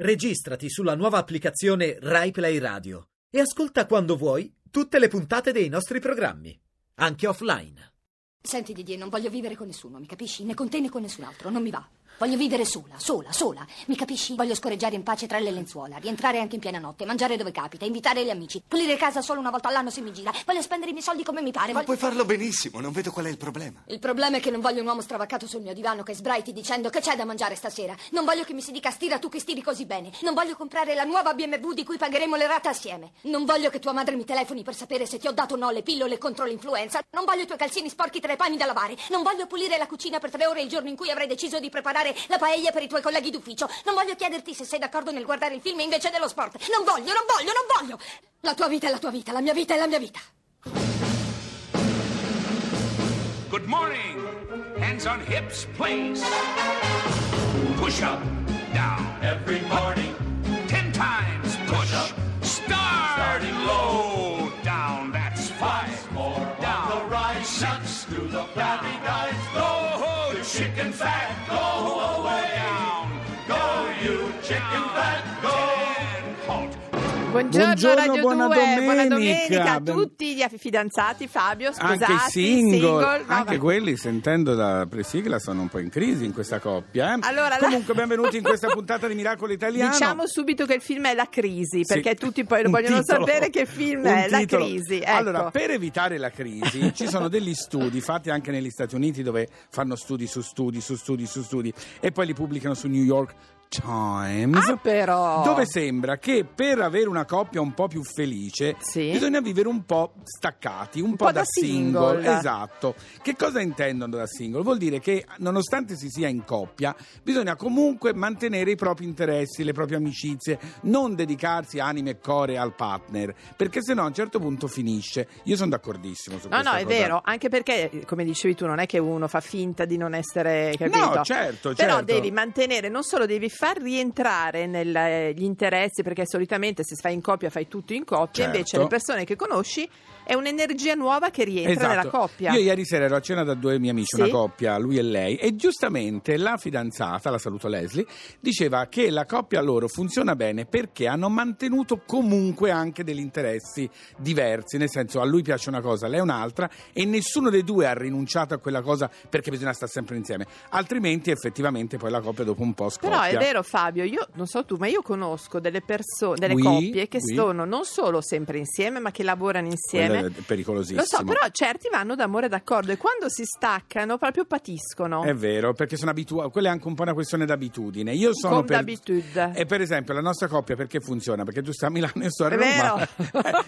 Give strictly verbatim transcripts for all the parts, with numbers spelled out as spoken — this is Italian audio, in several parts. Registrati sulla nuova applicazione RaiPlay Radio e ascolta quando vuoi tutte le puntate dei nostri programmi, anche offline. Senti Didier, non voglio vivere con nessuno, mi capisci? Né con te né con nessun altro, non mi va. Voglio vivere sola, sola, sola, mi capisci? Voglio scorreggiare in pace tra le lenzuola, rientrare anche in piena notte, mangiare dove capita, invitare gli amici, pulire casa solo una volta all'anno se mi gira, voglio spendere i miei soldi come mi pare. Ma voglio... puoi farlo benissimo, non vedo qual è il problema. Il problema è che non voglio un uomo stravaccato sul mio divano che sbraiti dicendo che c'è da mangiare stasera. Non voglio che mi si dica stira tu che stiri così bene. Non voglio comprare la nuova B M W di cui pagheremo le rate assieme. Non voglio che tua madre mi telefoni per sapere se ti ho dato o no le pillole contro l'influenza. Non voglio i tuoi calzini sporchi tra i panni da lavare. Non voglio pulire la cucina per tre ore il giorno in cui avrei deciso di preparare la paella per i tuoi colleghi d'ufficio. Non voglio chiederti se sei d'accordo nel guardare il film invece dello sport. Non voglio, non voglio, non voglio. La tua vita è la tua vita, la mia vita è la mia vita. Good morning. Hands on hips, please. Push up, down. Every morning. Ten times. Push up. Starting low. Down, that's five. More down. The right. Shuts through the flabby guys. Go, chicken fat. Go. Buongiorno, Buongiorno Radio buona due, domenica. Buona domenica a tutti gli fidanzati, Fabio, sposati, anche single, single. No, anche va. Quelli sentendo la presigla sono un po' in crisi in questa coppia, eh? Allora, comunque la... benvenuti in questa puntata di Miracolo Italiano. Diciamo subito che il film è La Crisi, perché sì, tutti poi lo vogliono titolo, sapere che film è, titolo. La Crisi, ecco. Allora, per evitare la crisi ci sono degli studi fatti anche negli Stati Uniti, dove fanno studi su studi su studi su studi e poi li pubblicano su New York Times, ah, però. Dove sembra che per avere una coppia un po' più felice, sì, bisogna vivere un po' staccati, un, un po', po' da single. single Esatto. Che cosa intendono da single? Vuol dire che nonostante si sia in coppia bisogna comunque mantenere i propri interessi, le proprie amicizie, non dedicarsi anime e core al partner, perché sennò a un certo punto finisce. Io sono d'accordissimo su no, questa no, cosa. No, no, è vero, anche perché come dicevi tu non è che uno fa finta di non essere capito. No, certo, certo. Però devi mantenere, non solo devi far rientrare negli interessi, perché solitamente se fai in coppia fai tutto in coppia, certo, invece le persone che conosci è un'energia nuova che rientra, esatto, nella coppia. Io ieri sera ero a cena da due miei amici, sì, una coppia, lui e lei, e giustamente la fidanzata, la saluto Leslie, diceva che la coppia loro funziona bene perché hanno mantenuto comunque anche degli interessi diversi, nel senso a lui piace una cosa, a lei un'altra, e nessuno dei due ha rinunciato a quella cosa perché bisogna stare sempre insieme, altrimenti effettivamente poi la coppia dopo un po' scoppia. Però è vero Fabio, io non so tu, ma io conosco delle persone, delle oui, coppie che oui. sono non solo sempre insieme, ma che lavorano insieme. Quello è pericolosissimo. Lo so, però certi vanno d'amore d'accordo e quando si staccano proprio patiscono. È vero, perché sono abitu- quella è anche un po' una questione d'abitudine. Io sono Con per d'abitudine. E per esempio la nostra coppia perché funziona? Perché tu stai a Milano e io sto a Roma.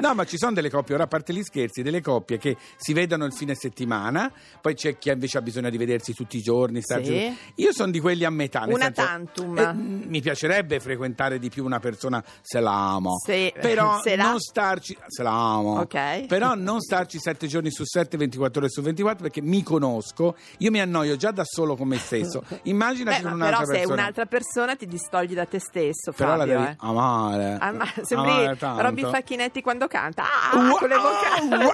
No, ma ci sono delle coppie, ora a parte gli scherzi, delle coppie che si vedono il fine settimana, poi c'è chi invece ha bisogno di vedersi tutti i giorni, sì, giù. Io sono di quelli a metà, nel una senso, tantum. Eh, mi piacerebbe frequentare di più una persona se la amo, se, però se la... non starci se la amo, okay, però non starci sette giorni su sette, ventiquattro ore su ventiquattro, perché mi conosco, io mi annoio già da solo con me stesso, immaginati con un'altra persona. Però se un'altra persona ti distogli da te stesso, però Fabio, la devi eh. amare, Ama- sembri Robi Facchinetti quando canta, ah, wow, con le vocali, wow.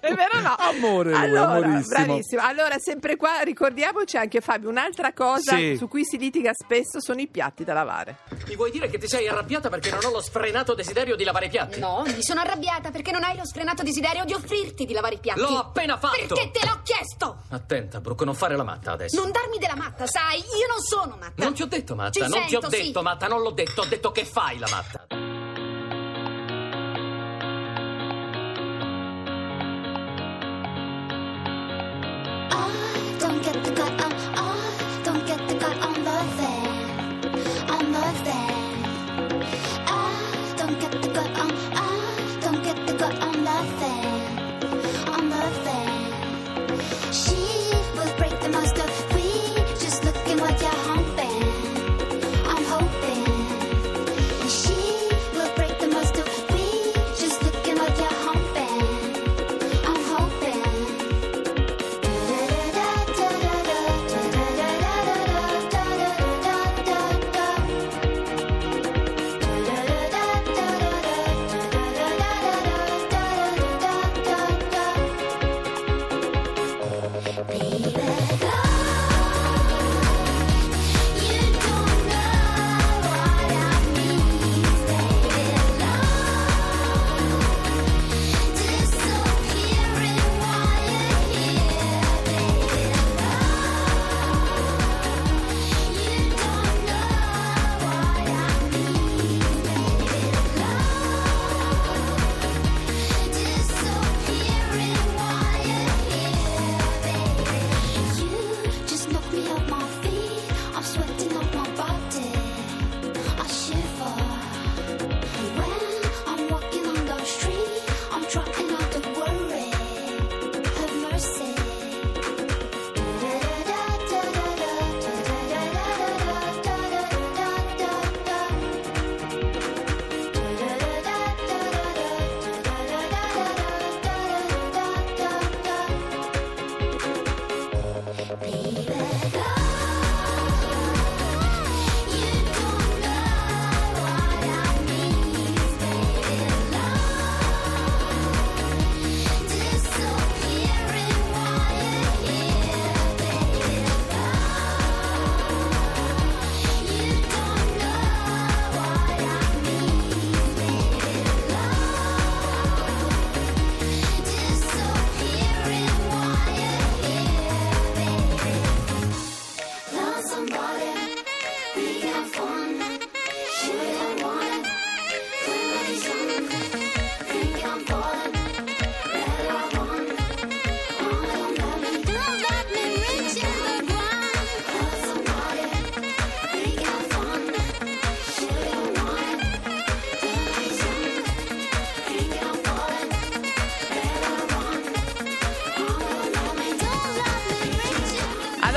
È vero, no? Amore, lui, allora, amorissimo. Bravissimo. Allora, sempre qua, ricordiamoci anche Fabio, un'altra cosa, sì, su cui si litiga spesso sono i piatti da lavare. Mi vuoi dire che ti sei arrabbiata perché non ho lo sfrenato desiderio di lavare i piatti? No, mi sono arrabbiata perché non hai lo sfrenato desiderio di offrirti di lavare i piatti. L'ho appena fatto! Perché te l'ho chiesto! Attenta, Brooke, non fare la matta adesso. Non darmi della matta, sai? Io non sono matta. Non ti ho detto matta, Ci non sento, ti ho detto sì. matta, non l'ho detto, ho detto che fai la matta. She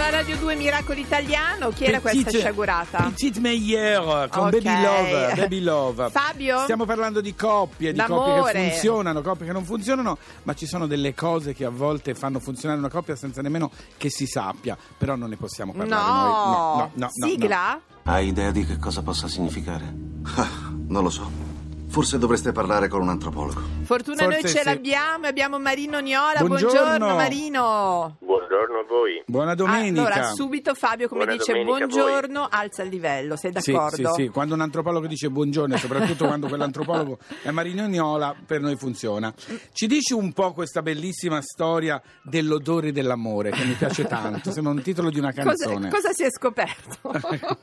Allora, Radio due Miracolo Italiano, chi era Petite, questa sciagurata? Petite Meyer con okay. Baby Love, Baby Love. Fabio? Stiamo parlando di coppie, di L'amore. coppie che funzionano, coppie che non funzionano, ma ci sono delle cose che a volte fanno funzionare una coppia senza nemmeno che si sappia, però non ne possiamo parlare no. noi. No, no, no, no. Sigla? No. Hai idea di che cosa possa significare? Ah, non lo so. Forse dovreste parlare con un antropologo. Fortuna Forse noi ce sì. l'abbiamo, abbiamo Marino Niola. Buongiorno. Buongiorno Marino. Buongiorno a voi. Buona domenica. Allora subito Fabio come Buona dice buongiorno alza il livello, sei d'accordo? Sì, sì, sì, quando un antropologo dice buongiorno, soprattutto quando quell'antropologo è Marino Niola, per noi funziona. Ci dici un po' questa bellissima storia dell'odore dell'amore che mi piace tanto, sembra un titolo di una canzone. Cosa, cosa si è scoperto?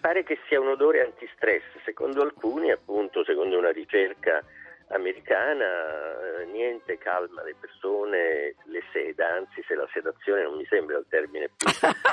Pare che sia un odore antistress, secondo alcuni, appunto, secondo una ricerca americana, niente calma le persone, le seda, anzi se la sedazione non mi sembra il termine più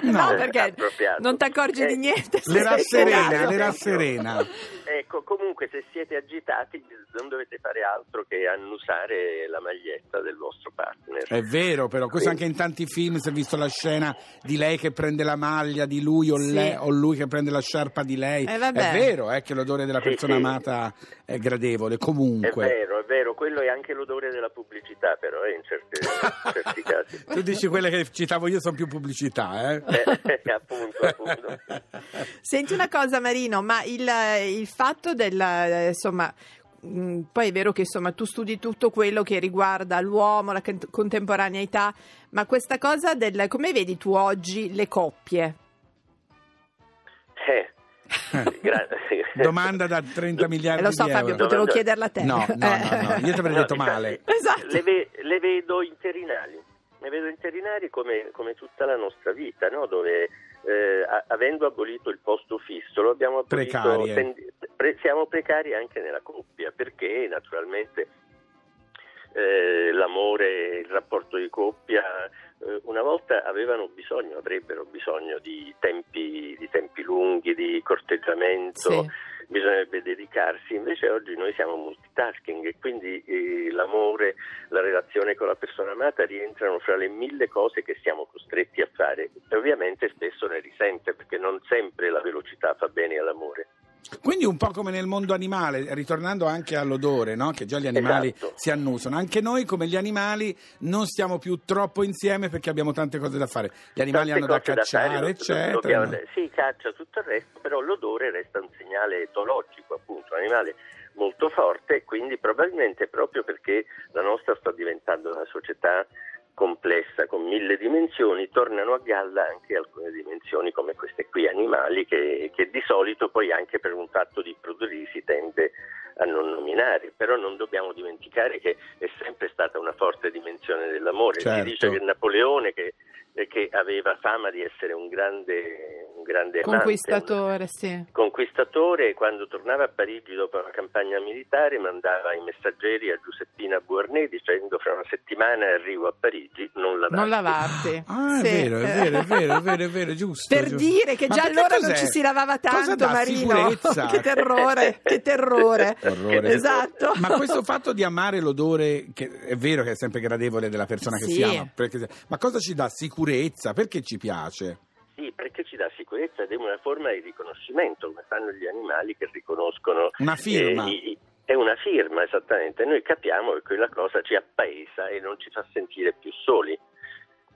no, perché appropriato. Non ti accorgi eh, di niente. Le rasserena, le rasserena. Ecco, comunque se siete agitati non dovete fare altro che annusare la maglietta del vostro partner. È vero però, questo quindi, anche in tanti film si è visto la scena di lei che prende la maglia di lui o, sì. lei, o lui che prende la sciarpa di lei. Eh, è vero eh, che l'odore della sì, persona sì. amata è gradevole, comunque. È vero, è vero, quello è anche l'odore della pubblicità però eh, in, certi, in certi casi. Tu dici quelle che citavo io sono più pubblicità, eh? eh appunto, appunto. Senti una cosa Marino, ma il, il fatto del, insomma, mh, poi è vero che insomma tu studi tutto quello che riguarda l'uomo, la cont- contemporaneità, ma questa cosa del, come vedi tu oggi le coppie? Eh. Gra- domanda da trenta miliardi di euro. Lo so Fabio, potevo domanda... chiederla a te. No, no, no, no. Io ti avrei no, detto male. Esatto. Le, ve- le vedo interinali, le vedo interinali come, come tutta la nostra vita, no? Dove eh, a- avendo abolito il posto fisso, lo abbiamo abolito. Precarie. Ten- pre- siamo precari anche nella coppia, perché naturalmente eh, l'amore, il rapporto di coppia, eh, una volta avevano bisogno, avrebbero bisogno di tempi, di tempi lunghi, di corteggiamento, sì. bisognerebbe dedicarsi, invece oggi noi siamo multitasking e quindi eh, l'amore, la relazione con la persona amata rientrano fra le mille cose che siamo costretti a fare e ovviamente spesso ne risente perché non sempre la velocità fa bene all'amore. Quindi un po' come nel mondo animale, ritornando anche all'odore, no? Che già gli animali esatto. si annusano, anche noi come gli animali non stiamo più troppo insieme perché abbiamo tante cose da fare, gli animali tante hanno da cacciare da fare, eccetera, dobbiamo, no? Sì, caccia tutto il resto, però l'odore resta un segnale etologico appunto, un animale molto forte e quindi probabilmente proprio perché la nostra sta diventando una società complessa con mille dimensioni tornano a galla anche alcune dimensioni come queste qui animali che, che di solito poi anche per un fatto di pruderia si tende a non nominare, però non dobbiamo dimenticare che è sempre stata una forte dimensione dell'amore, certo. Si dice che Napoleone che, che aveva fama di essere un grande un grande conquistatore, amante, sì. conquistatore, quando tornava a Parigi dopo la campagna militare mandava i messaggeri a Giuseppina Beauharnais dicendo fra una settimana arrivo a Parigi, non lavarti. Non lavarti. Ah, è, sì. vero, è vero, è vero, è vero, è vero, giusto. Per giusto. dire che Ma già allora cos'è? non ci si lavava tanto, Marino. che terrore, che terrore. Orrore. Esatto. Ma questo fatto di amare l'odore, che è vero che è sempre gradevole della persona che sì. si ama, perché, ma cosa ci dà? Sicurezza? Perché ci piace? Sì, perché ci dà sicurezza ed è una forma di riconoscimento, come fanno gli animali che riconoscono... Una firma. Eh, i, è una firma, esattamente. Noi capiamo che quella cosa ci appaesa e non ci fa sentire più soli.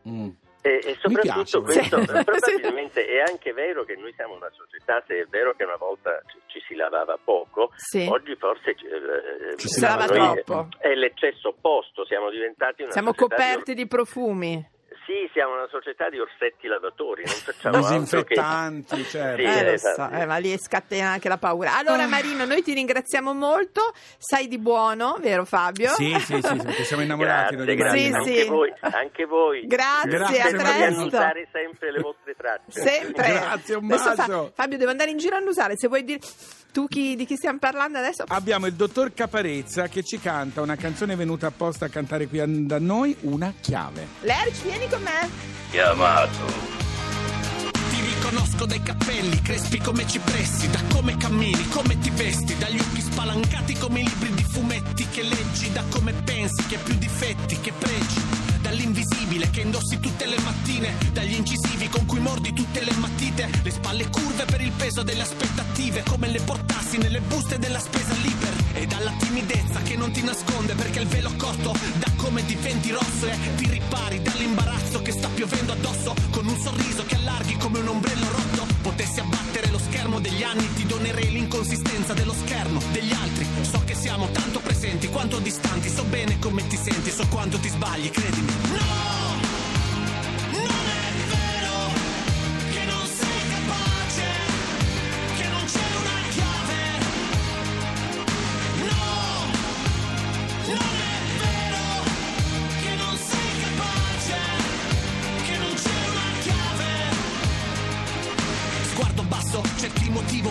Mm. E, e soprattutto questo probabilmente è anche vero che noi siamo una società, se è vero che una volta ci, ci si lavava poco, sì. oggi forse eh, ci si lava troppo. È, è l'eccesso opposto, siamo diventati una siamo società coperti di, or- di profumi. Sì, siamo una società di orsetti lavatori, non facciamo disinfettanti, che... certo. Sì, eh, esatto. so, eh, ma lì scatena anche la paura. Allora Marino, noi ti ringraziamo molto, sai di buono, vero Fabio? Sì, sì, sì, perché siamo innamorati. Grazie, grazie. Sì, anche, sì. Voi, anche voi. Grazie, grazie a presto. Per annusare sempre le vostre tracce. Sempre. Grazie, un bacio. Fa... Fabio, devo andare in giro a annusare, se vuoi dire... Tu chi, di chi stiamo parlando adesso? Abbiamo il dottor Caparezza che ci canta una canzone venuta apposta a cantare qui a, da noi, Una chiave. Lerch, vieni con me. Chiamato. Ti riconosco dai capelli, crespi come cipressi, da come cammini, come ti vesti, dagli occhi spalancati come i libri di fumetti che leggi, da come pensi, che più difetti che pregi, dall'invisibile che indossi tutte le mattine, dagli incisivi con peso delle aspettative, come le portassi nelle buste della spesa libera. E dalla timidezza che non ti nasconde, perché il velo corto da come diventi rosso, e ti ripari dall'imbarazzo che sta piovendo addosso, con un sorriso che allarghi come un ombrello rotto. Potessi abbattere lo schermo degli anni, ti donerei l'inconsistenza dello scherno degli altri. So che siamo tanto presenti quanto distanti, so bene come ti senti, so quanto ti sbagli, credimi. No!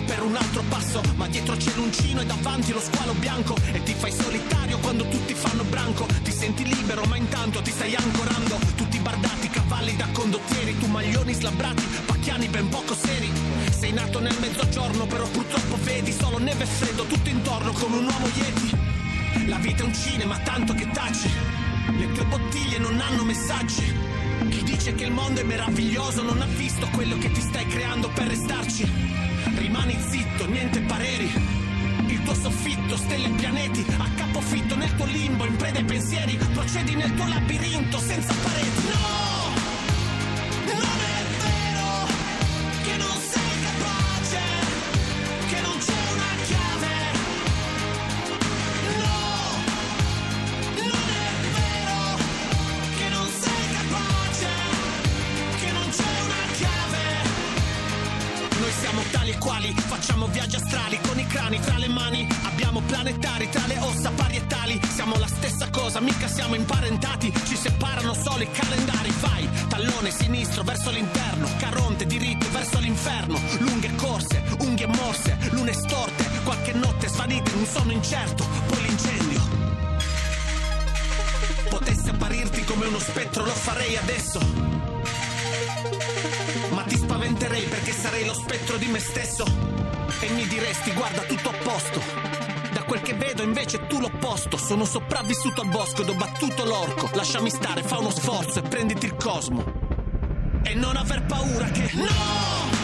Per un altro passo, ma dietro c'è l'uncino e davanti lo squalo bianco, e ti fai solitario quando tutti fanno branco. Ti senti libero ma intanto ti stai ancorando, tutti bardati, cavalli da condottieri, tu maglioni slabbrati, pacchiani ben poco seri. Sei nato nel mezzogiorno però purtroppo vedi solo neve e freddo tutto intorno come un uomo yeti. La vita è un cinema tanto che taci, le tue bottiglie non hanno messaggi. Chi dice che il mondo è meraviglioso non ha visto quello che ti stai creando per restarci. Rimani zitto, niente pareri, il tuo soffitto, stelle e pianeti, a capofitto nel tuo limbo, in preda ai pensieri, procedi nel tuo labirinto senza pareti. No! Facciamo viaggi astrali con i crani tra le mani, abbiamo planetari tra le ossa parietali. Siamo la stessa cosa, mica siamo imparentati, ci separano solo i calendari. Vai, tallone sinistro verso l'interno, Caronte diritto verso l'inferno. Lunghe corse, unghie morse, lune storte, qualche notte svanita in un sonno incerto, poi l'incendio. Potessi apparirti come uno spettro lo farei adesso, ma ti spaventerei perché sarei lo spettro di me stesso. E mi diresti guarda tutto a posto, da quel che vedo invece tu l'opposto. Sono sopravvissuto al bosco ed ho battuto l'orco, lasciami stare, fa uno sforzo e prenditi il cosmo. E non aver paura che... No!